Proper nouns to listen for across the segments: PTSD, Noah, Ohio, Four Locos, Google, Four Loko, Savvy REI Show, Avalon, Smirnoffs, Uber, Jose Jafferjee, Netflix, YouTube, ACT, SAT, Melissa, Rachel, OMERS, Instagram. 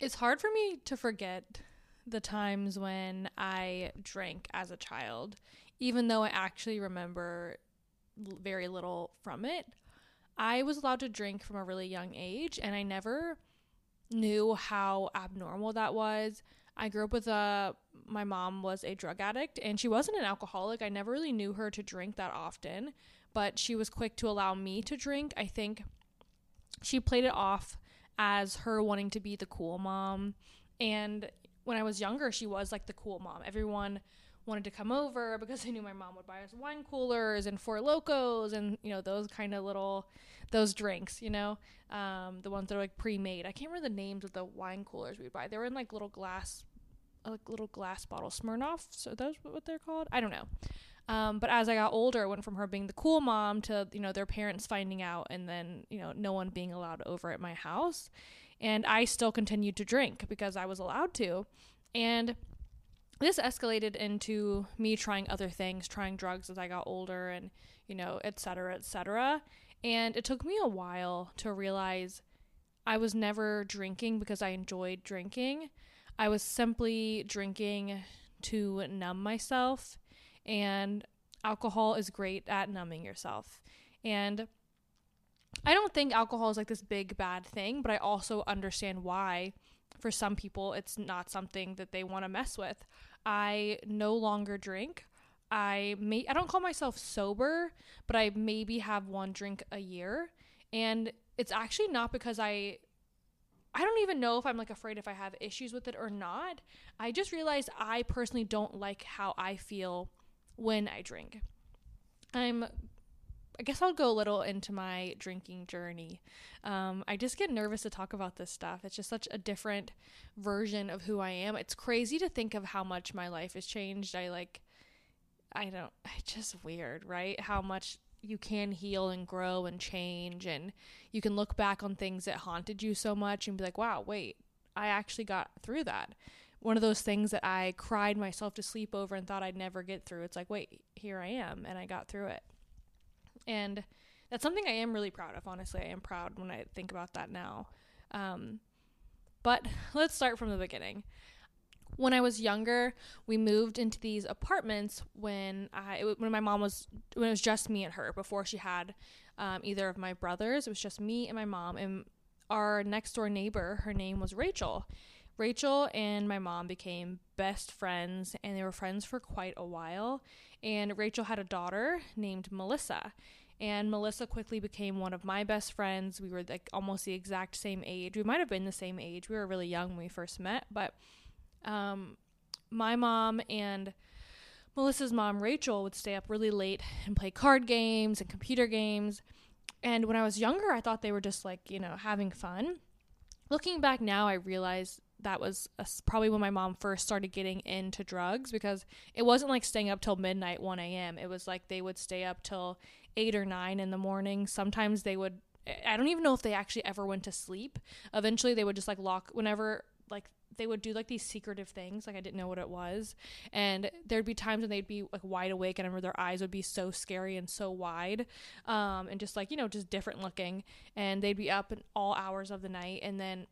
It's hard for me to forget the times when I drank as a child, even though I actually remember very little from it. I was allowed to drink from a really young age, and I never knew how abnormal that was. I grew up with my mom was a drug addict, and she wasn't an alcoholic. I never really knew her to drink that often, but she was quick to allow me to drink. I think she played it off as her wanting to be the cool mom. And when I was younger, she was like the cool mom. Everyone wanted to come over because they knew my mom would buy us wine coolers and Four Locos and, you know, those kind of little, those drinks, you know, the ones that are like pre-made. I can't remember the names of the wine coolers we'd buy. They were in like little glass bottle Smirnoffs. Are those what they're called? I don't know. But as I got older, it went from her being the cool mom to, you know, their parents finding out and then, you know, no one being allowed over at my house. And I still continued to drink because I was allowed to. And this escalated into me trying other things, trying drugs as I got older and, you know, et cetera, et cetera. And it took me a while to realize I was never drinking because I enjoyed drinking. I was simply drinking to numb myself. And alcohol is great at numbing yourself. And I don't think alcohol is like this big bad thing, but I also understand why for some people it's not something that they want to mess with. I no longer drink. I don't call myself sober, but I maybe have one drink a year. And it's actually not because I don't even know if I'm like afraid if I have issues with it or not. I just realized I personally don't like how I feel when I drink. I guess I'll go a little into my drinking journey. I just get nervous to talk about this stuff. It's just such a different version of who I am. It's crazy to think of how much my life has changed. It's just weird, right? How much you can heal and grow and change, and you can look back on things that haunted you so much and be like, wow, wait, I actually got through that. One of those things that I cried myself to sleep over and thought I'd never get through. It's like, wait, here I am, and I got through it. And that's something I am really proud of. Honestly, I am proud when I think about that now. But let's start from the beginning. When I was younger, we moved into these apartments when it was just me and her, before she had either of my brothers. It was just me and my mom, and our next door neighbor, her name was Rachel. Rachel and my mom became best friends, and they were friends for quite a while. And Rachel had a daughter named Melissa, and Melissa quickly became one of my best friends. We were like almost the exact same age. We might have been the same age. We were really young when we first met, but my mom and Melissa's mom, Rachel, would stay up really late and play card games and computer games. And when I was younger, I thought they were just like, you know, having fun. Looking back now, I realized that was probably when my mom first started getting into drugs, because it wasn't like staying up till midnight, 1 a.m. It was like they would stay up till 8 or 9 in the morning. Sometimes they would, I don't even know if they actually ever went to sleep. Eventually they would just like lock, whenever like they would do like these secretive things, like I didn't know what it was. And there'd be times when they'd be like wide awake, and I remember their eyes would be so scary and so wide, and just like, you know, just different looking. And they'd be up in all hours of the night. And then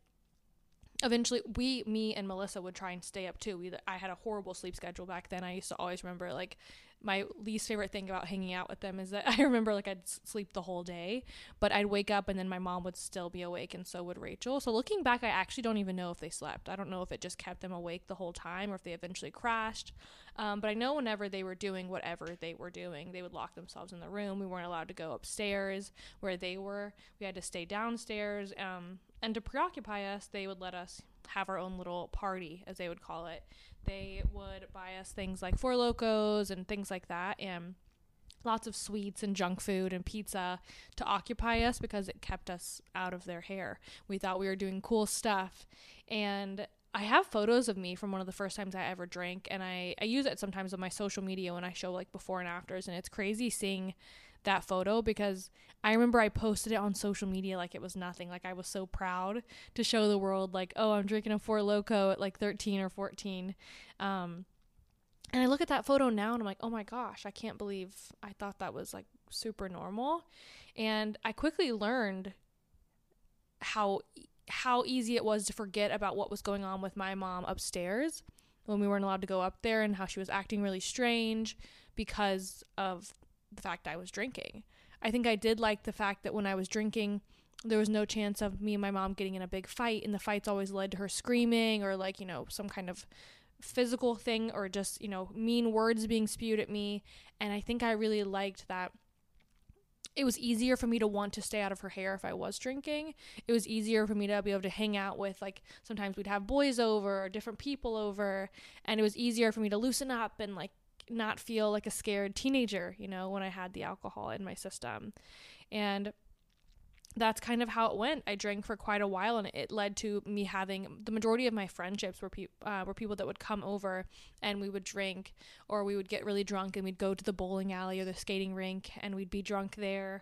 eventually me and Melissa would try and stay up too. I had a horrible sleep schedule back then. I used to always remember, like, my least favorite thing about hanging out with them is that I remember like I'd sleep the whole day, but I'd wake up and then my mom would still be awake, and so would Rachel. So looking back, I actually don't even know if they slept. I don't know if it just kept them awake the whole time or if they eventually crashed. But I know whenever they were doing whatever they were doing, they would lock themselves in the room. We weren't allowed to go upstairs where they were. We had to stay downstairs. And to preoccupy us, they would let us have our own little party, as they would call it. They would buy us things like Four Locos and things like that, and lots of sweets and junk food and pizza to occupy us, because it kept us out of their hair. We thought we were doing cool stuff. And I have photos of me from one of the first times I ever drank, and I use it sometimes on my social media when I show like before and afters, and it's crazy seeing that photo, because I remember I posted it on social media like it was nothing. Like I was so proud to show the world like, oh, I'm drinking a Four Loko at like 13 or 14. And I look at that photo now and I'm like, oh my gosh, I can't believe I thought that was like super normal. And I quickly learned how how easy it was to forget about what was going on with my mom upstairs when we weren't allowed to go up there, and how she was acting really strange because of the fact I was drinking. I think I did like the fact that when I was drinking, there was no chance of me and my mom getting in a big fight, and the fights always led to her screaming or, like, you know, some kind of physical thing, or just, you know, mean words being spewed at me. And I think I really liked that it was easier for me to want to stay out of her hair if I was drinking. It was easier for me to be able to hang out with, like, sometimes we'd have boys over or different people over, and it was easier for me to loosen up and, like, not feel like a scared teenager, you know, when I had the alcohol in my system. And that's kind of how it went. I drank for quite a while, and it led to me having the majority of my friendships were people that would come over, and we would drink, or we would get really drunk and we'd go to the bowling alley or the skating rink and we'd be drunk there.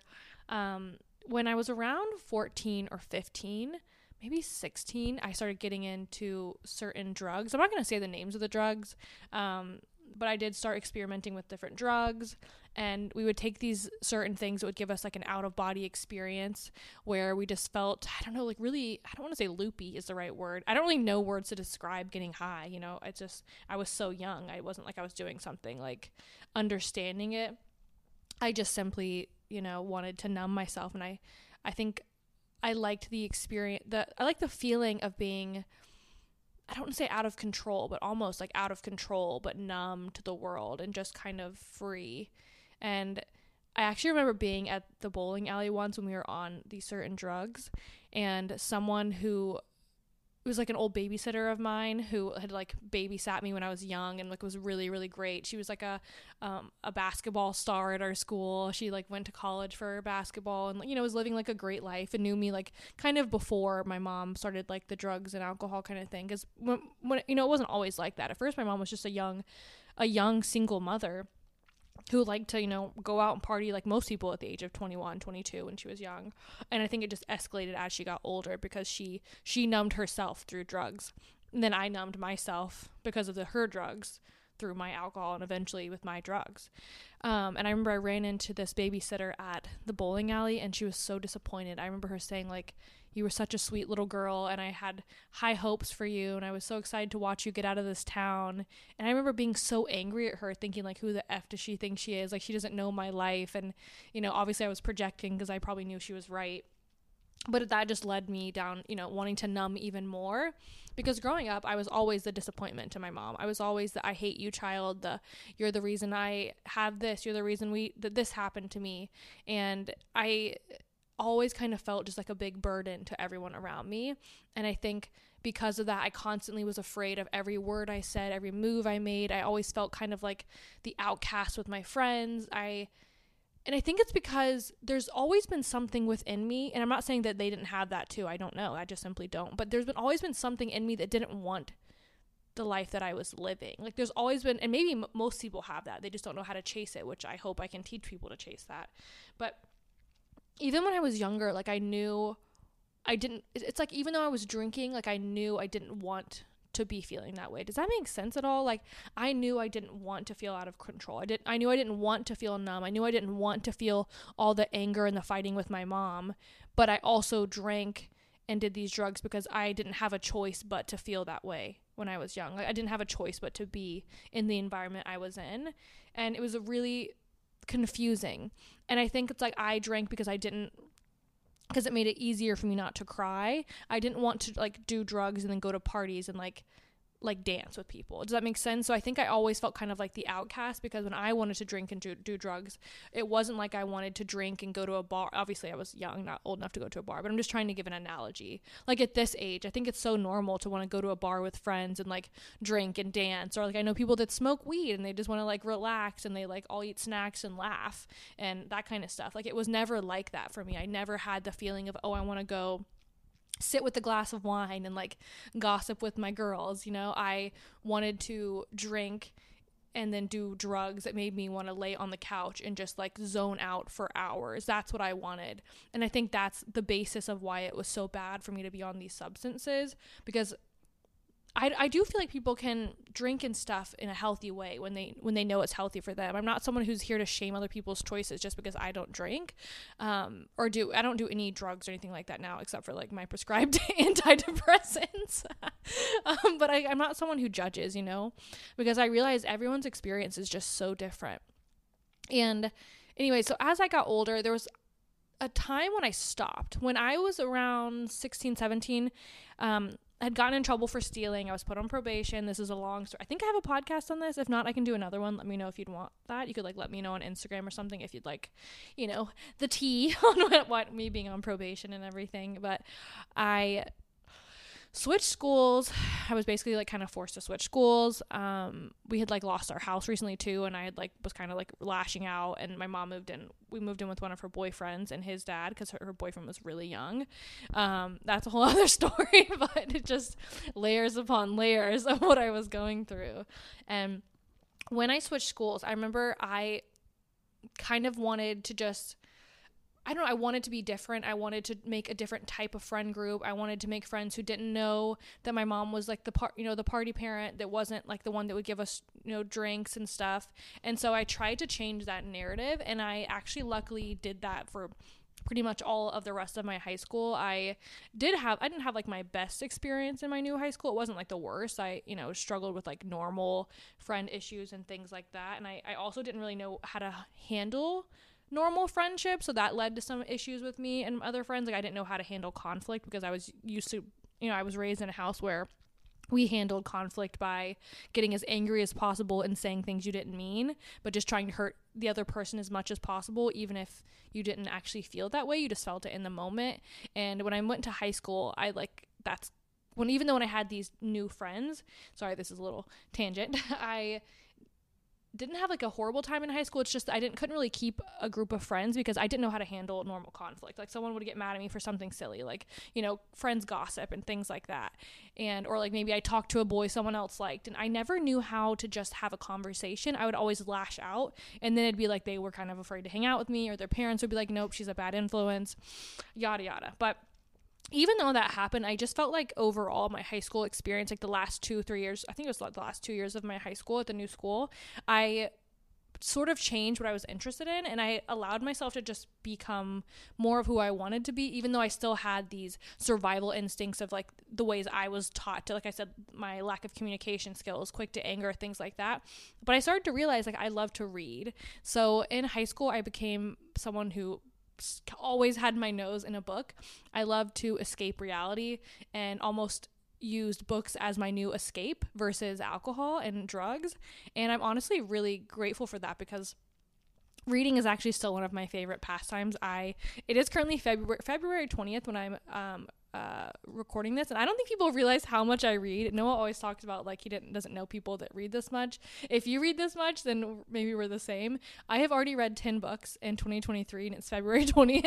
When I was around 14 or 15, maybe 16, I started getting into certain drugs. I'm not going to say the names of the drugs, but I did start experimenting with different drugs, and we would take these certain things that would give us, like, an out of body experience where we just felt, I don't know, like, really, I don't want to say loopy is the right word. I don't really know words to describe getting high. You know, it's just, I was so young. I wasn't like I was doing something like understanding it. I just simply, you know, wanted to numb myself. And I think I liked the experience that I liked the feeling of being, I don't want to say out of control, but almost like out of control, but numb to the world and just kind of free. And I actually remember being at the bowling alley once when we were on these certain drugs, and someone who was like an old babysitter of mine who had, like, babysat me when I was young and, like, was really, really great. She was like a basketball star at our school. She, like, went to college for basketball and, you know, was living, like, a great life, and knew me, like, kind of before my mom started, like, the drugs and alcohol kind of thing. Because when you know, it wasn't always like that. At first, my mom was just a young single mother who liked to, you know, go out and party like most people at the age of 21, 22 when she was young. And I think it just escalated as she got older, because she numbed herself through drugs. And then I numbed myself because of her drugs through my alcohol, and eventually with my drugs. And I remember I ran into this babysitter at the bowling alley, and she was so disappointed. I remember her saying, like, you were such a sweet little girl, and I had high hopes for you, and I was so excited to watch you get out of this town. And I remember being so angry at her, thinking, like, who the F does she think she is? Like, she doesn't know my life. And, you know, obviously I was projecting, because I probably knew she was right. But that just led me down, you know, wanting to numb even more, because growing up, I was always the disappointment to my mom. I was always the I hate you child, you're the reason I have this, you're the reason that this happened to me. And I always kind of felt just like a big burden to everyone around me. And I think because of that, I constantly was afraid of every word I said, every move I made. I always felt kind of like the outcast with my friends. And I think it's because there's always been something within me, and I'm not saying that they didn't have that too, I don't know, I just simply don't, but there's always been something in me that didn't want the life that I was living. Like, there's always been, and maybe most people have that, they just don't know how to chase it, which I hope I can teach people to chase that. But even when I was younger, like, I knew I didn't, it's like, even though I was drinking, like, I knew I didn't want to be feeling that way. Does that make sense at all? Like, I knew I didn't want to feel out of control. I knew I didn't want to feel numb. I knew I didn't want to feel all the anger and the fighting with my mom, but I also drank and did these drugs because I didn't have a choice but to feel that way when I was young. Like, I didn't have a choice but to be in the environment I was in. And it was a really confusing. And I think it's like I drank because it made it easier for me not to cry. I didn't want to, like, do drugs and then go to parties and like dance with people. Does that make sense? So I think I always felt kind of like the outcast, because when I wanted to drink and do drugs, it wasn't like I wanted to drink and go to a bar. Obviously I was young, not old enough to go to a bar, but I'm just trying to give an analogy. Like, at this age, I think it's so normal to want to go to a bar with friends and, like, drink and dance. Or, like, I know people that smoke weed and they just want to, like, relax, and they, like, all eat snacks and laugh and that kind of stuff. Like, it was never like that for me. I never had the feeling of, oh, I want to go sit with a glass of wine and, like, gossip with my girls. You know, I wanted to drink and then do drugs that made me want to lay on the couch and just, like, zone out for hours. That's what I wanted. And I think that's the basis of why it was so bad for me to be on these substances, because I do feel like people can drink and stuff in a healthy way when they know it's healthy for them. I'm not someone who's here to shame other people's choices just because I don't drink, I don't do any drugs or anything like that now, except for like my prescribed antidepressants. But I'm not someone who judges, because I realize everyone's experience is just so different. And anyway, so as I got older, there was a time when I stopped. When I was around 16, 17, I had gotten in trouble for stealing. I was put on probation. This is a long story. I think I have a podcast on this. If not, I can do another one. Let me know if you'd want that. You could let me know on Instagram or something if you'd like, the tea on what me being on probation and everything. But I switched schools. I was basically kind of forced to switch schools. We had lost our house recently too, and I had was kind of lashing out, and my mom moved in. We moved in with one of her boyfriends and his dad, because her boyfriend was really young. That's a whole other story, but it just layers upon layers of what I was going through. And when I switched schools, I remember I kind of wanted to just, I don't know, I wanted to be different. I wanted to make a different type of friend group. I wanted to make friends who didn't know that my mom was the party parent that wasn't the one that would give us, drinks and stuff. And so I tried to change that narrative, and I actually luckily did that for pretty much all of the rest of my high school. I didn't have my best experience in my new high school. It wasn't the worst. I, struggled with normal friend issues and things like that. And I also didn't really know how to handle normal friendship, so that led to some issues with me and other friends. I didn't know how to handle conflict, because I was used to, I was raised in a house where we handled conflict by getting as angry as possible and saying things you didn't mean, but just trying to hurt the other person as much as possible, even if you didn't actually feel that way. You just felt it in the moment. And when I went to high school, even though when I had these new friends, sorry, this is a little tangent, I didn't have a horrible time in high school. It's just I couldn't really keep a group of friends because I didn't know how to handle normal conflict. Someone would get mad at me for something silly, friends gossip and things like that, and or maybe I talked to a boy someone else liked, and I never knew how to just have a conversation. I would always lash out, and then it'd be they were kind of afraid to hang out with me, or their parents would be nope, she's a bad influence, yada yada. But even though that happened, I just felt overall my high school experience, the last 2-3 years, I think it was the last 2 years of my high school at the new school, I sort of changed what I was interested in, and I allowed myself to just become more of who I wanted to be, even though I still had these survival instincts of the ways I was taught to, I said, my lack of communication skills, quick to anger, things like that. But I started to realize I love to read. So in high school, I became someone who always had my nose in a book. I love to escape reality, and almost used books as my new escape versus alcohol and drugs. And I'm honestly really grateful for that, because reading is actually still one of my favorite pastimes. It is currently February 20th when I'm recording this, and I don't think people realize how much I read. Noah always talks about he doesn't know people that read this much. If you read this much, then maybe we're the same. I have already read 10 books in 2023, and it's February 20th.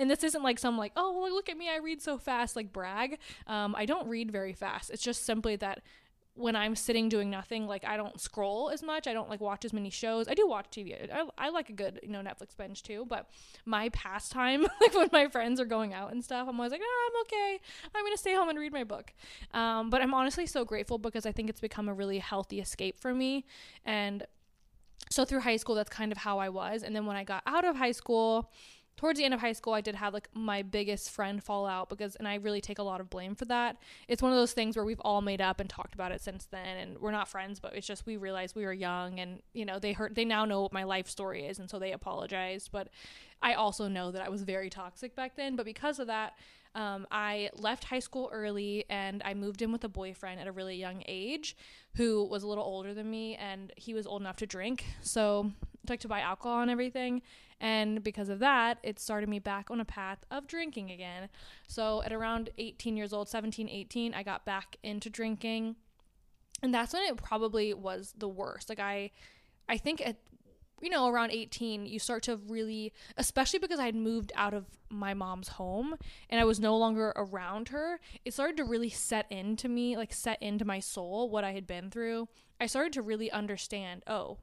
And this isn't some oh well, look at me, I read so fast, brag. I don't read very fast. It's just simply that when I'm sitting doing nothing, I don't scroll as much. I don't watch as many shows. I do watch TV. I like a good, Netflix binge too, but my pastime, when my friends are going out and stuff, I'm always I'm okay. I'm going to stay home and read my book. But I'm honestly so grateful, because I think it's become a really healthy escape for me. And so through high school, that's kind of how I was. And then when I got out of high school, towards the end of high school, I did have my biggest friend fallout, and I really take a lot of blame for that. It's one of those things where we've all made up and talked about it since then, and we're not friends, but it's just we realized we were young, and they now know what my life story is, and so they apologized. But I also know that I was very toxic back then. But because of that, I left high school early, and I moved in with a boyfriend at a really young age who was a little older than me, and he was old enough to drink, so to buy alcohol and everything. And because of that, it started me back on a path of drinking again. So at around 18 years old, 17, 18, I got back into drinking, and that's when it probably was the worst. I think at around 18, you start to really, especially because I had moved out of my mom's home and I was no longer around her, it started to really set into me, set into my soul what I had been through. I started to really understand, oh,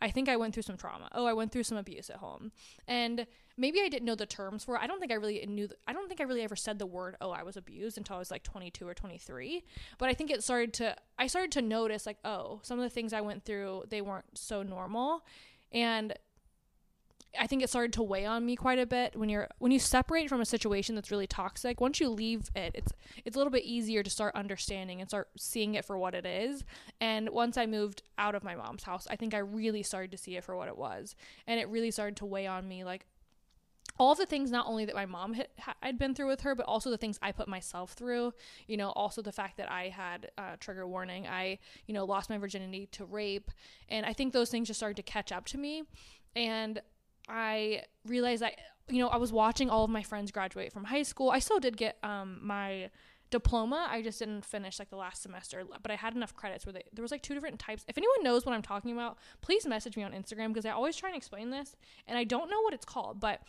I think I went through some trauma. Oh, I went through some abuse at home. And maybe I didn't know the terms for it. I don't think I really ever said the word, oh, I was abused, until I was like 22 or 23. But I think I started to notice, like, oh, some of the things I went through, they weren't so normal. And I think it started to weigh on me quite a bit. When you separate from a situation that's really toxic, once you leave it, it's a little bit easier to start understanding and start seeing it for what it is. And once I moved out of my mom's house, I think I really started to see it for what it was. And it really started to weigh on me, like, all the things, not only that my mom I'd been through with her, but also the things I put myself through, you know, also the fact that I had trigger warning, I, you know, lost my virginity to rape. And I think those things just started to catch up to me. And I realized that, you know, I was watching all of my friends graduate from high school. I still did get my diploma. I just didn't finish like the last semester, but I had enough credits where there was like two different types. If anyone knows what I'm talking about, please message me on Instagram, because I always try and explain this and I don't know what it's called. But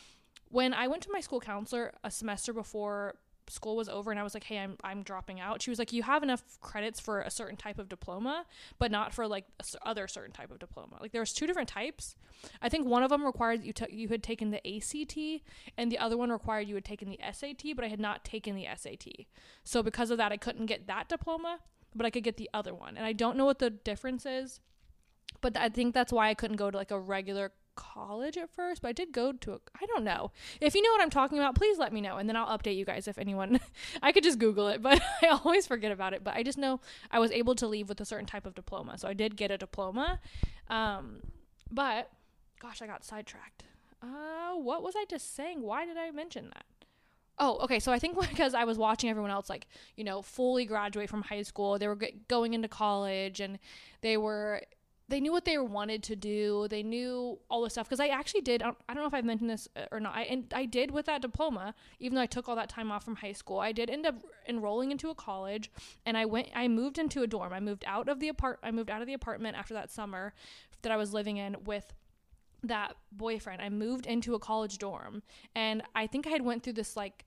when I went to my school counselor a semester before school was over and I was like, hey, I'm dropping out, she was like, you have enough credits for a certain type of diploma, but not for like other certain type of diploma. Like, there was two different types. I think one of them required you had taken the ACT, and the other one required you had taken the SAT, but I had not taken the SAT. So because of that, I couldn't get that diploma, but I could get the other one. And I don't know what the difference is, but I think that's why I couldn't go to like a regular college at first. But I did go to I don't know. If you know what I'm talking about, please let me know, and then I'll update you guys if anyone I could just Google it, but I always forget about it. But I just know I was able to leave with a certain type of diploma, so I did get a diploma. But gosh, I got sidetracked. What was I just saying? Why did I mention that? Oh, okay. So I think because I was watching everyone else, like, you know, fully graduate from high school, they were going into college, and they knew what they wanted to do. They knew all the stuff. Because I actually did, I don't know if I've mentioned this or not, I did with that diploma, even though I took all that time off from high school, I did end up enrolling into a college, and I moved into a dorm. I moved out of the apartment after that summer that I was living in with that boyfriend. I moved into a college dorm, and I think I had went through this, like,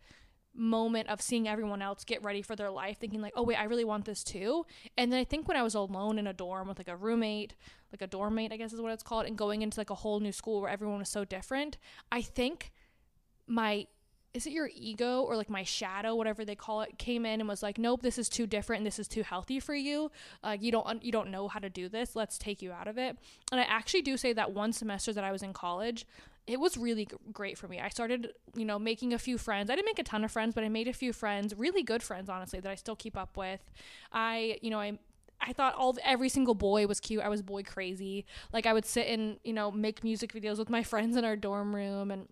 moment of seeing everyone else get ready for their life, thinking like, oh wait, I really want this too. And then I think when I was alone in a dorm with like a roommate, like a dorm mate, I guess is what it's called, and going into like a whole new school where everyone was so different, I think is it your ego or like my shadow, whatever they call it, came in and was like, nope, this is too different and this is too healthy for you. You don't know how to do this. Let's take you out of it. And I actually do say that one semester that I was in college, it was really great for me. I started, you know, making a few friends. I didn't make a ton of friends, but I made a few friends, really good friends, honestly, that I still keep up with. I thought every single boy was cute. I was boy crazy. Like, I would sit and, you know, make music videos with my friends in our dorm room, and,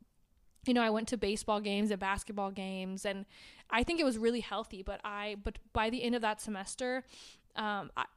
you know, I went to baseball games and basketball games, and I think it was really healthy. But by the end of that semester,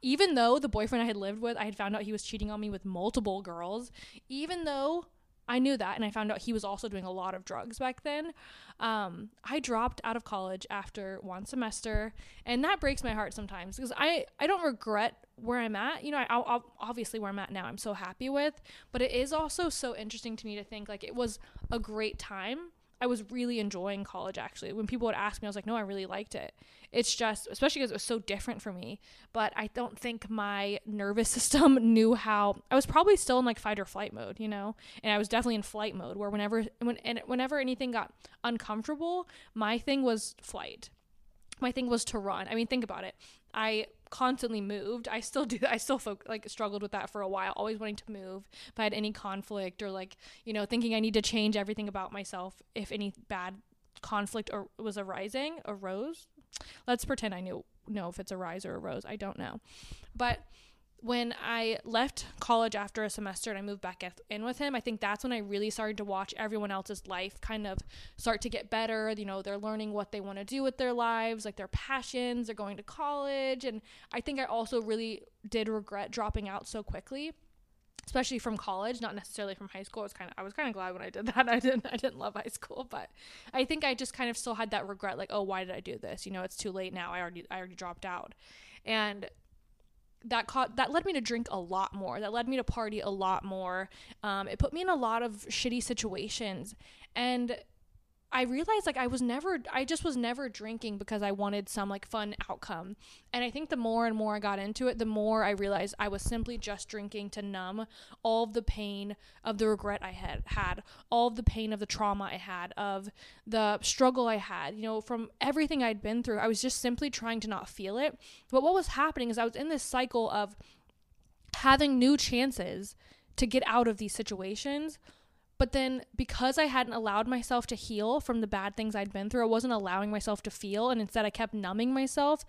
even though the boyfriend I had lived with, I had found out he was cheating on me with multiple girls, even though I knew that, and I found out he was also doing a lot of drugs back then, I dropped out of college after one semester, and that breaks my heart sometimes, because I don't regret where I'm at. You know, I'll obviously where I'm at now I'm so happy with, but it is also so interesting to me to think, like, it was a great time. I was really enjoying college, actually. When people would ask me, I was like, no, I really liked it. It's just, especially because it was so different for me, but I don't think my nervous system knew how. I was probably still in like fight or flight mode, you know, and I was definitely in flight mode, where whenever anything got uncomfortable, my thing was flight. My thing was to run. I mean, think about it. I constantly moved. I still do that. I still struggled with that for a while, always wanting to move. If I had any conflict, or like, you know, thinking I need to change everything about myself if any bad conflict or was arose. Let's pretend I know if it's a rise or a rose. I don't know. But when I left college after a semester and I moved back in with him, I think that's when I really started to watch everyone else's life kind of start to get better. You know, they're learning what they want to do with their lives, like their passions, they're going to college. And I think I also really did regret dropping out so quickly, especially from college, not necessarily from high school. I was kind of glad when I did that. I didn't love high school, but I think I just kind of still had that regret, like, oh, why did I do this? You know, it's too late now. I already dropped out. And that led me to drink a lot more. That led me to party a lot more. It put me in a lot of shitty situations, and I realized like I just was never drinking because I wanted some like fun outcome. And I think the more and more I got into it, the more I realized I was simply just drinking to numb all of the pain of the regret I had, all of the pain of the trauma I had, of the struggle I had, you know, from everything I'd been through. I was just simply trying to not feel it. But what was happening is I was in this cycle of having new chances to get out of these situations. But then because I hadn't allowed myself to heal from the bad things I'd been through, I wasn't allowing myself to feel. And instead I kept numbing myself.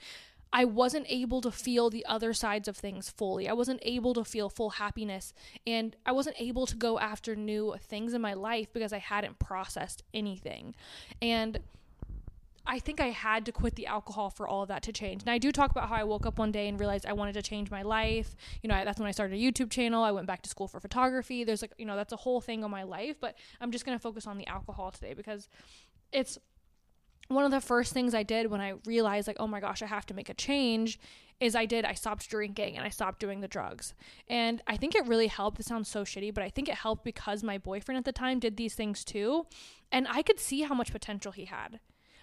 I wasn't able to feel the other sides of things fully. I wasn't able to feel full happiness. And I wasn't able to go after new things in my life because I hadn't processed anything. And I think I had to quit the alcohol for all of that to change. And I do talk about how I woke up one day and realized I wanted to change my life. You know, that's when I started a YouTube channel. I went back to school for photography. There's like, you know, that's a whole thing on my life, but I'm just going to focus on the alcohol today because it's one of the first things I did when I realized like, oh my gosh, I have to make a change is I stopped drinking and I stopped doing the drugs. And I think it really helped. It sounds so shitty, but I think it helped because my boyfriend at the time did these things too. And I could see how much potential he had.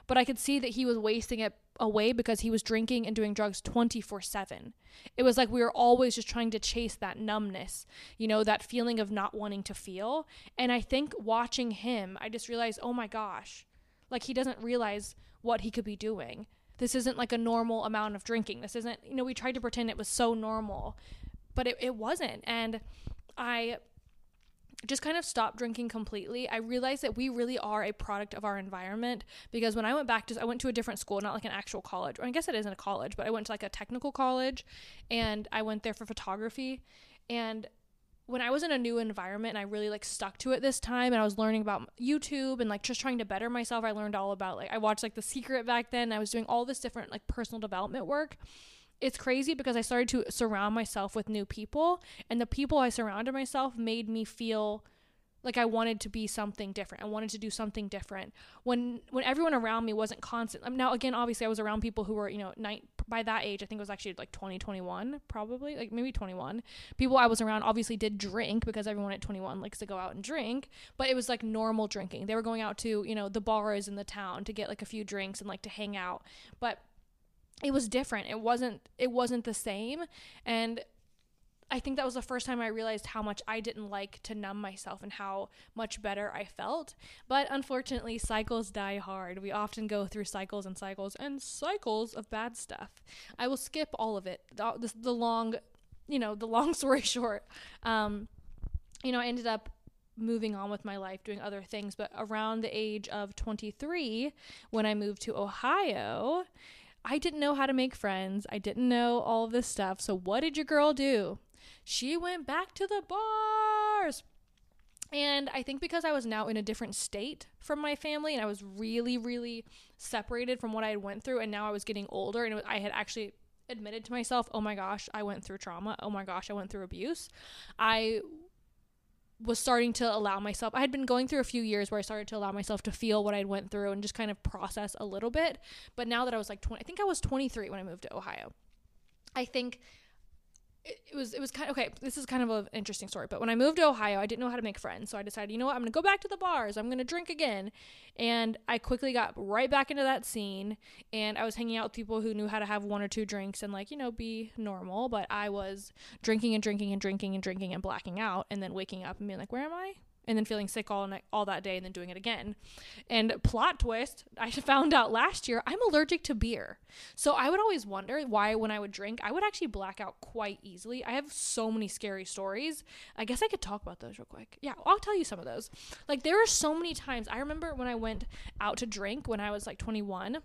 But I could see that he was wasting it away because he was drinking and doing drugs 24/7. It was like we were always just trying to chase that numbness, you know, that feeling of not wanting to feel. And I think watching him, I just realized, oh my gosh, like he doesn't realize what he could be doing. This isn't like a normal amount of drinking. This isn't, you know, we tried to pretend it was so normal, but it wasn't. And I just kind of stopped drinking completely. I realized that we really are a product of our environment because when I went back I went to a different school, not like an actual college. Or I guess it isn't a college, but I went to like a technical college and I went there for photography. And when I was in a new environment and I really like stuck to it this time and I was learning about YouTube and like just trying to better myself, I learned all about like, I watched like The Secret back then. And I was doing all this different like personal development work. It's crazy because I started to surround myself with new people, and the people I surrounded myself made me feel like I wanted to be something different. I wanted to do something different when everyone around me wasn't constant. Now, again, obviously I was around people who were, you know, by that age, I think it was actually like 20, 21, probably like maybe 21. People I was around obviously did drink because everyone at 21 likes to go out and drink, but it was like normal drinking. They were going out to, you know, the bars in the town to get like a few drinks and like to hang out. But it was different. It wasn't the same. And I think that was the first time I realized how much I didn't like to numb myself and how much better I felt. But unfortunately, cycles die hard. We often go through cycles and cycles and cycles of bad stuff. I will skip all of it. The long story short, I ended up moving on with my life, doing other things. But around the age of 23, when I moved to Ohio, I didn't know how to make friends. I didn't know all of this stuff. So what did your girl do? She went back to the bars. And I think because I was now in a different state from my family and I was really, really separated from what I had went through, and now I was getting older and I had actually admitted to myself, oh my gosh, I went through trauma. Oh my gosh, I went through abuse. I was starting to allow myself, I had been going through a few years where I started to allow myself to feel what I'd went through and just kind of process a little bit. But now that I was like 20, I think I was 23 when I moved to Ohio. I think it was kind of, okay, this is kind of an interesting story, but when I moved to Ohio, I didn't know how to make friends. So I decided, you know what, I'm going to go back to the bars. I'm going to drink again. And I quickly got right back into that scene. And I was hanging out with people who knew how to have one or two drinks and like, you know, be normal. But I was drinking and blacking out and then waking up and being like, where am I? And then feeling sick all night, all that day, and then doing it again. And plot twist, I found out last year, I'm allergic to beer. So I would always wonder why when I would drink, I would actually black out quite easily. I have so many scary stories. I guess I could talk about those real quick. Yeah, I'll tell you some of those. Like there are so many times, I remember when I went out to drink when I was like 21,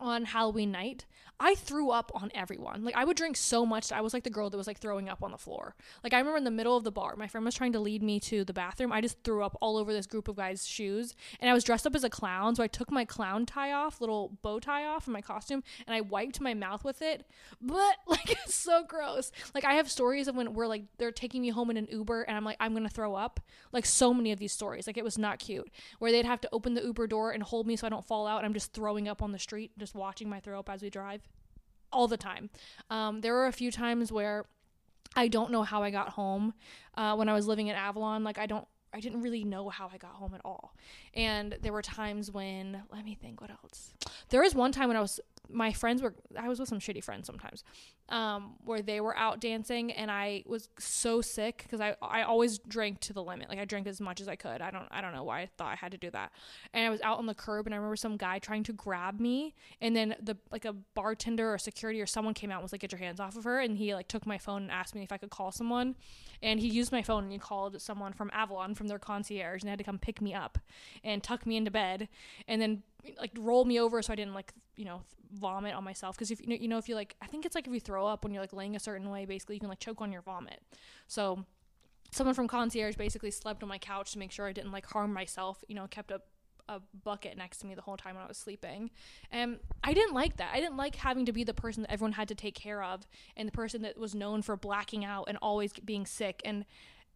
on Halloween night, I threw up on everyone. Like I would drink so much that I was like the girl that was like throwing up on the floor. Like I remember in the middle of the bar, my friend was trying to lead me to the bathroom. I just threw up all over this group of guys' shoes, and I was dressed up as a clown. So I took my clown tie off, little bow tie off in my costume, and I wiped my mouth with it. But like, it's so gross. Like I have stories of when we're like, they're taking me home in an Uber and I'm like, I'm going to throw up. Like so many of these stories, like it was not cute, where they'd have to open the Uber door and hold me so I don't fall out. And I'm just throwing up on the street, just watching my throw up as we drive all the time. There were a few times where I don't know how I got home when I was living in Avalon. Like I don't I didn't really know how I got home at all. And there were times when, let me think, what else? There was one time when I was with some shitty friends sometimes, where they were out dancing and I was so sick because I always drank to the limit. Like I drank as much as I could. I don't know why I thought I had to do that. And I was out on the curb and I remember some guy trying to grab me, and then a bartender or security or someone came out and was like, "Get your hands off of her." And he like took my phone and asked me if I could call someone, and he used my phone and he called someone from Avalon, from their concierge, and they had to come pick me up and tuck me into bed and then like roll me over so I didn't like, you know, vomit on myself. Because if you know if you like, I think it's like if you throw up when you're like laying a certain way, basically you can like choke on your vomit. So someone from concierge basically slept on my couch to make sure I didn't like harm myself, you know, kept a bucket next to me the whole time when I was sleeping. And I didn't like that. I didn't like having to be the person that everyone had to take care of and the person that was known for blacking out and always being sick.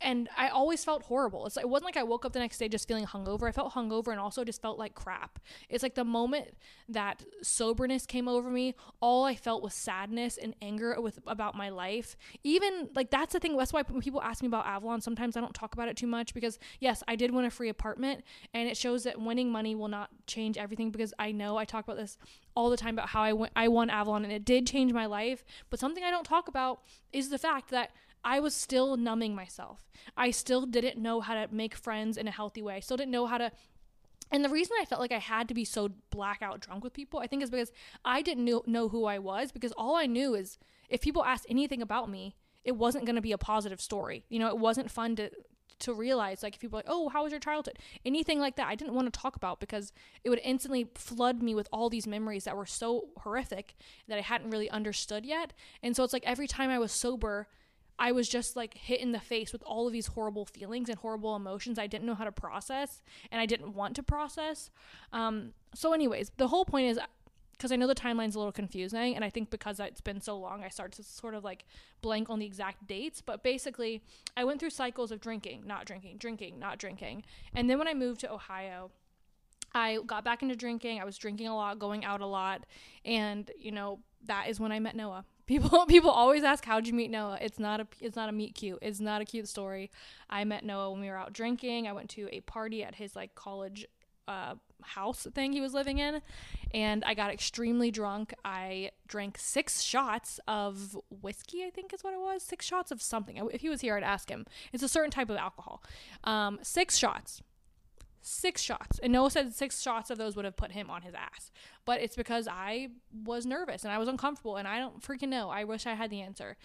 And I always felt horrible. It wasn't like I woke up the next day just feeling hungover. I felt hungover and also just felt like crap. It's like the moment that soberness came over me, all I felt was sadness and anger about my life. Even like, that's the thing. That's why when people ask me about Avalon, sometimes I don't talk about it too much, because yes, I did win a free apartment, and it shows that winning money will not change everything, because I know I talk about this all the time about how I won Avalon and it did change my life. But something I don't talk about is the fact that I was still numbing myself. I still didn't know how to make friends in a healthy way. I still didn't know how to... And the reason I felt like I had to be so blackout drunk with people, I think, is because I didn't know who I was, because all I knew is if people asked anything about me, it wasn't going to be a positive story. You know, it wasn't fun to realize, like, if people are like, "Oh, how was your childhood?" Anything like that, I didn't want to talk about, because it would instantly flood me with all these memories that were so horrific that I hadn't really understood yet. And so it's like every time I was sober, I was just like hit in the face with all of these horrible feelings and horrible emotions I didn't know how to process, and I didn't want to process. So anyways, the whole point is, because I know the timeline's a little confusing, and I think because it's been so long, I start to sort of like blank on the exact dates. But basically, I went through cycles of drinking, not drinking, drinking, not drinking. And then when I moved to Ohio, I got back into drinking. I was drinking a lot, going out a lot. And, you know, that is when I met Noah. People always ask, "How'd you meet Noah?" It's not a meet cute. It's not a cute story. I met Noah when we were out drinking. I went to a party at his like college house thing he was living in, and I got extremely drunk. I drank 6 shots of whiskey, I think is what it was. 6 shots of something. If he was here, I'd ask him. It's a certain type of alcohol. 6 shots. 6 shots. And Noah said 6 shots of those would have put him on his ass, but it's because I was nervous and I was uncomfortable, and I don't freaking know. I wish I had the answer.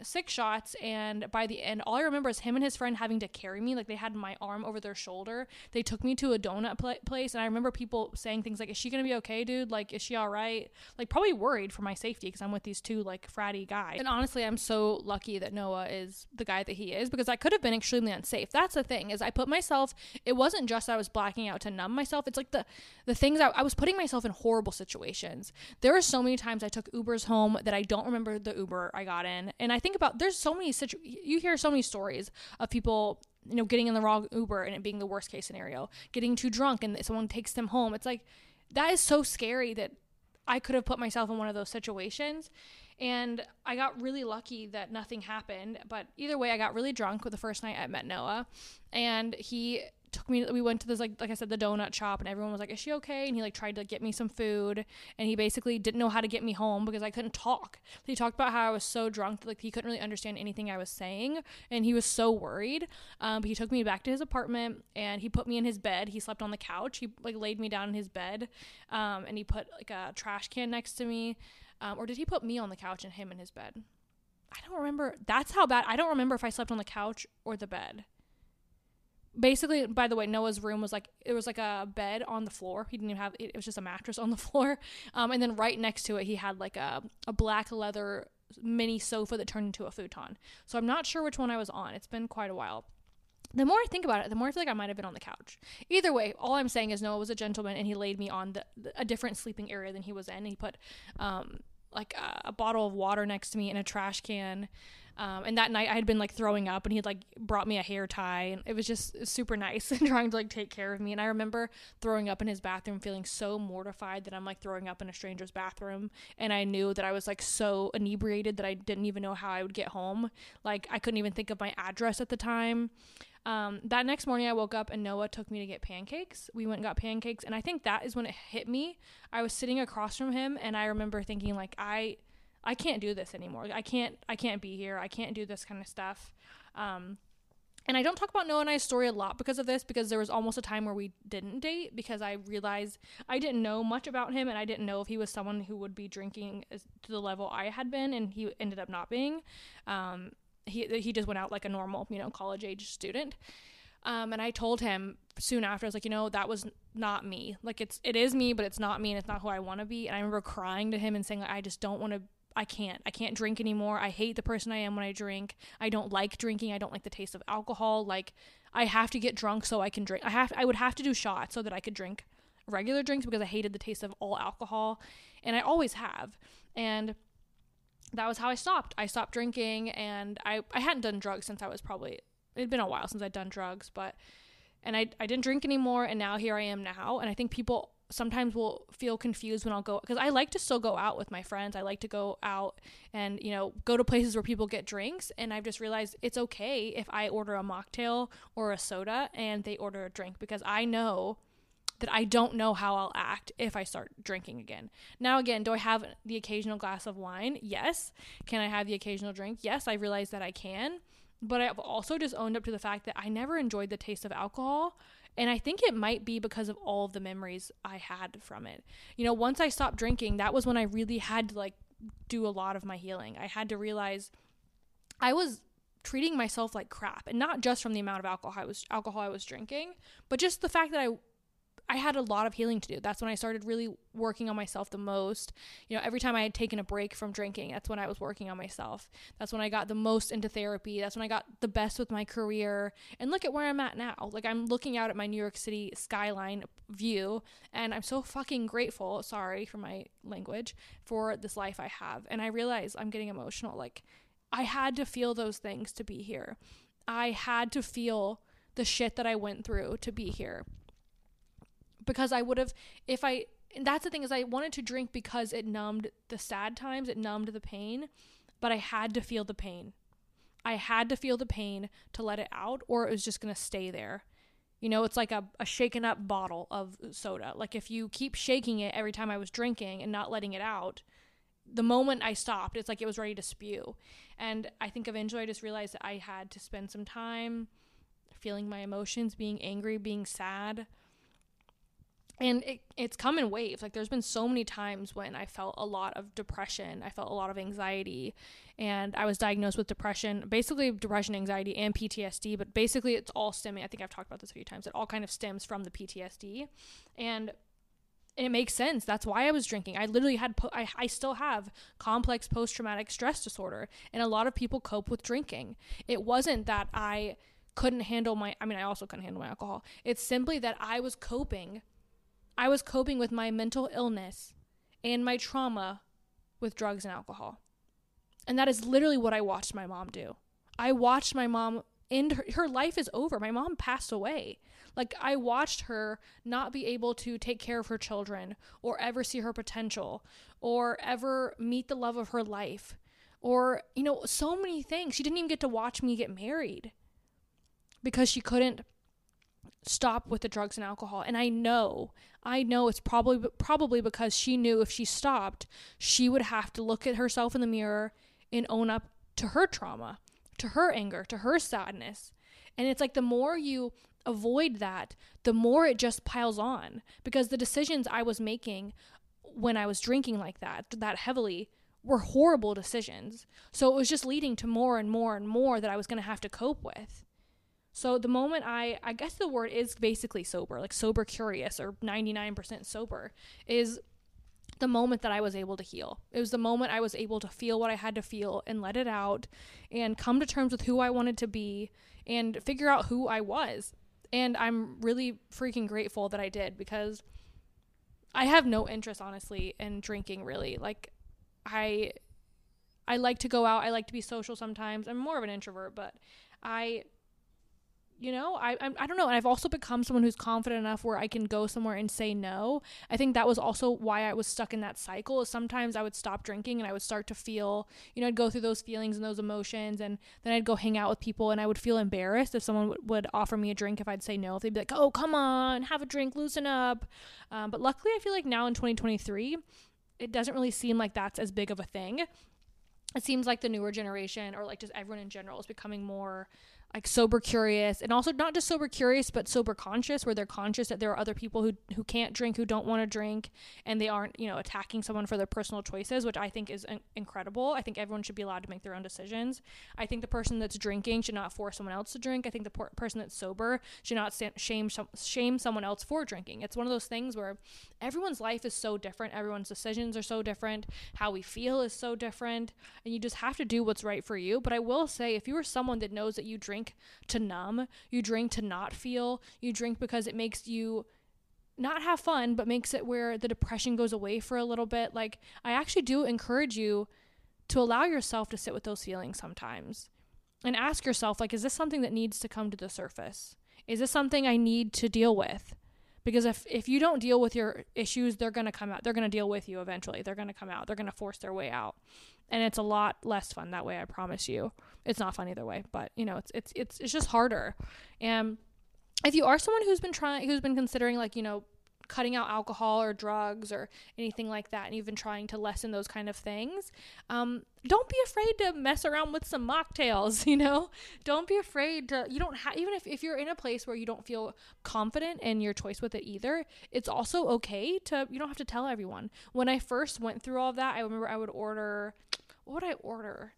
6 shots, and by the end, all I remember is him and his friend having to carry me. Like, they had my arm over their shoulder. They took me to a donut place, and I remember people saying things like, "Is she gonna be okay, dude? Like, is she all right?" Like, probably worried for my safety because I'm with these two like fratty guys. And honestly, I'm so lucky that Noah is the guy that he is, because I could have been extremely unsafe. That's the thing, is I put myself... It wasn't just I was blacking out to numb myself. It's like the things I was putting myself in horrible situations. There are so many times I took Ubers home that I don't remember the Uber I got in. And I think about, there's so many you hear so many stories of people, you know, getting in the wrong Uber and it being the worst case scenario, getting too drunk and someone takes them home. It's like, that is so scary that I could have put myself in one of those situations. And I got really lucky that nothing happened. But either way, I got really drunk with the first night I met Noah, and he took me, we went to this like I said, the donut shop, and everyone was like, "Is she okay?" And he like tried to get me some food, and he basically didn't know how to get me home because I couldn't talk. He talked about how I was so drunk that like he couldn't really understand anything I was saying, and he was so worried. But he took me back to his apartment, and he put me in his bed. He slept on the couch. He like laid me down in his bed, and he put like a trash can next to me, or did he put me on the couch and him in his bed? I don't remember. That's how bad. I don't remember if I slept on the couch or the bed. Basically, by the way, Noah's room was like, it was like a bed on the floor. He didn't even have, it was just a mattress on the floor. And then right next to it, he had like a black leather mini sofa that turned into a futon. So I'm not sure which one I was on. It's been quite a while. The more I think about it, the more I feel like I might have been on the couch. Either way, all I'm saying is Noah was a gentleman, and he laid me on a different sleeping area than he was in. And he put like a bottle of water next to me in a trash can. And that night I had been like throwing up, and he had like brought me a hair tie, and it was just super nice and trying to like take care of me. And I remember throwing up in his bathroom, feeling so mortified that I'm like throwing up in a stranger's bathroom. And I knew that I was like so inebriated that I didn't even know how I would get home. Like, I couldn't even think of my address at the time. That next morning I woke up and Noah took me to get pancakes. We went and got pancakes. And I think that is when it hit me. I was sitting across from him and I remember thinking like, I can't do this anymore. I can't be here. I can't do this kind of stuff. And I don't talk about Noah and I's story a lot because of this, because there was almost a time where we didn't date because I realized I didn't know much about him and I didn't know if he was someone who would be drinking to the level I had been, and he ended up not being. He just went out like a normal, college age student. And I told him soon after, I was like, that was not me. Like it is me, but it's not me and it's not who I want to be. And I remember crying to him and saying, like, I just don't want to, I can't drink anymore. I hate the person I am when I drink. I don't like drinking. I don't like the taste of alcohol. Like I have to get drunk so I can drink. I would have to do shots so that I could drink regular drinks because I hated the taste of all alcohol. And I always have. And that was how I stopped. I stopped drinking, and I hadn't done drugs since I was probably, it'd been a while since I'd done drugs, and I didn't drink anymore. And now here I am now. And I think people sometimes will feel confused when I'll go, because I like to still go out with my friends. I like to go out and, go to places where people get drinks. And I've just realized it's okay if I order a mocktail or a soda and they order a drink, because I know that I don't know how I'll act if I start drinking again. Now, again, do I have the occasional glass of wine? Yes. Can I have the occasional drink? Yes, I realize that I can. But I've also just owned up to the fact that I never enjoyed the taste of alcohol. And I think it might be because of all of the memories I had from it. Once I stopped drinking, that was when I really had to do a lot of my healing. I had to realize I was treating myself like crap, and not just from the amount of alcohol I was drinking, but just the fact that I had a lot of healing to do. That's when I started really working on myself the most. Every time I had taken a break from drinking, that's when I was working on myself. That's when I got the most into therapy. That's when I got the best with my career. And look at where I'm at now. Like, I'm looking out at my New York City skyline view, and I'm so fucking grateful, sorry for my language, for this life I have. And I realize I'm getting emotional. Like, I had to feel those things to be here. I had to feel the shit that I went through to be here. Because I would have, and that's the thing, is I wanted to drink because it numbed the sad times, it numbed the pain, but I had to feel the pain. I had to feel the pain to let it out, or it was just going to stay there. It's like a shaken up bottle of soda. Like, if you keep shaking it every time I was drinking and not letting it out, the moment I stopped, it's like it was ready to spew. And I think eventually I just realized that I had to spend some time feeling my emotions, being angry, being sad. And it's come in waves. Like, there's been so many times when I felt a lot of depression. I felt a lot of anxiety, and I was diagnosed with depression, basically depression, anxiety, and PTSD. But basically it's all stemming, I think I've talked about this a few times, it all kind of stems from the PTSD. And it makes sense. That's why I was drinking. I literally had, I still have complex post-traumatic stress disorder. And a lot of people cope with drinking. It wasn't that I couldn't handle I also couldn't handle my alcohol. It's simply that I was coping with my mental illness and my trauma with drugs and alcohol. And that is literally what I watched my mom do. I watched my mom end her life is over. My mom passed away. Like, I watched her not be able to take care of her children, or ever see her potential, or ever meet the love of her life, or, so many things. She didn't even get to watch me get married because she couldn't stop with the drugs and alcohol. And I know it's probably because she knew if she stopped, she would have to look at herself in the mirror and own up to her trauma, to her anger, to her sadness. And it's like, the more you avoid that, the more it just piles on, because the decisions I was making when I was drinking like that heavily were horrible decisions. So it was just leading to more and more and more that I was going to have to cope with. So the moment I guess the word is basically sober, like sober curious, or 99% sober, is the moment that I was able to heal. It was the moment I was able to feel what I had to feel and let it out, and come to terms with who I wanted to be, and figure out who I was. And I'm really freaking grateful that I did, because I have no interest, honestly, in drinking, really. Like, I like to go out. I like to be social sometimes. I'm more of an introvert, but I you know, I don't know. And I've also become someone who's confident enough where I can go somewhere and say no. I think that was also why I was stuck in that cycle, is sometimes I would stop drinking and I would start to feel, you know, I'd go through those feelings and those emotions, and then I'd go hang out with people and I would feel embarrassed if someone would offer me a drink if I'd say no. If they'd be like, oh, come on, have a drink, loosen up. But luckily, I feel like now in 2023, it doesn't really seem like that's as big of a thing. It seems like the newer generation, or like just everyone in general, is becoming more like sober curious, and also not just sober curious but sober conscious, where they're conscious that there are other people who can't drink, who don't want to drink, and they aren't, you know, attacking someone for their personal choices, which I think is incredible. I think everyone should be allowed to make their own decisions. I think the person that's drinking should not force someone else to drink. I think the person that's sober should not shame someone else for drinking. It's one of those things where everyone's life is so different, everyone's decisions are so different, how we feel is so different, and you just have to do what's right for you. But I will say, if you are someone that knows that you drink to numb, you drink to not feel, you drink because it makes you not have fun, but makes it where the depression goes away for a little bit, like, I actually do encourage you to allow yourself to sit with those feelings sometimes and ask yourself, like, is this something that needs to come to the surface? Is this something I need to deal with? Because if you don't deal with your issues, they're going to come out. They're going to deal with you eventually. They're going to come out. They're going to force their way out. And it's a lot less fun that way, I promise you. It's not fun either way, but you know, it's just harder. And if you are someone who's been considering, like, you know, cutting out alcohol or drugs or anything like that, and you've been trying to lessen those kind of things, don't be afraid to mess around with some mocktails, you know? Don't be afraid to, you don't have, even if you're in a place where you don't feel confident in your choice with it either, it's also okay to, you don't have to tell everyone. When I first went through all of that, I remember I would order, what would I order?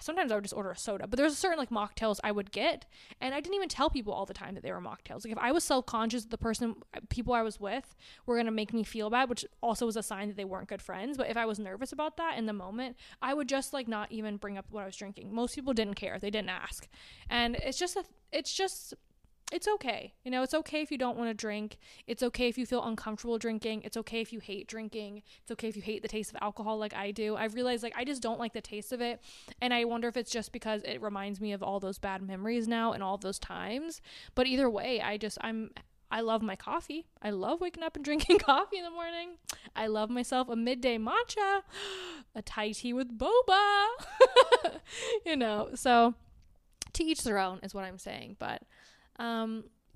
Sometimes I would just order a soda, but there's a certain like mocktails I would get, and I didn't even tell people all the time that they were mocktails. Like, if I was self-conscious, the people I was with were going to make me feel bad, which also was a sign that they weren't good friends. But if I was nervous about that in the moment, I would just like not even bring up what I was drinking. Most people didn't care. They didn't ask. And it's okay. You know, it's okay if you don't want to drink. It's okay if you feel uncomfortable drinking. It's okay if you hate drinking. It's okay if you hate the taste of alcohol like I do. I've realized, like, I just don't like the taste of it. And I wonder if it's just because it reminds me of all those bad memories now and all those times. But either way, I love my coffee. I love waking up and drinking coffee in the morning. I love myself a midday matcha, a Thai tea with boba, you know. So to each their own is what I'm saying. But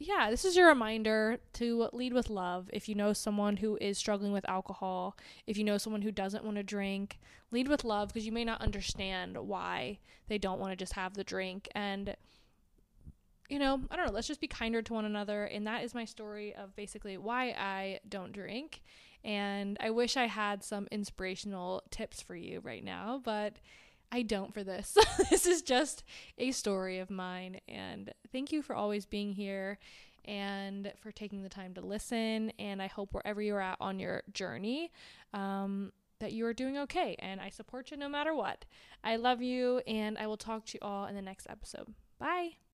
yeah, this is your reminder to lead with love. If you know someone who is struggling with alcohol, if you know someone who doesn't want to drink, lead with love, because you may not understand why they don't want to just have the drink. And, you know, I don't know, let's just be kinder to one another. And that is my story of basically why I don't drink. And I wish I had some inspirational tips for you right now, but I don't for this. This is just a story of mine. And thank you for always being here and for taking the time to listen. And I hope wherever you're at on your journey, that you are doing okay. And I support you no matter what. I love you, and I will talk to you all in the next episode. Bye.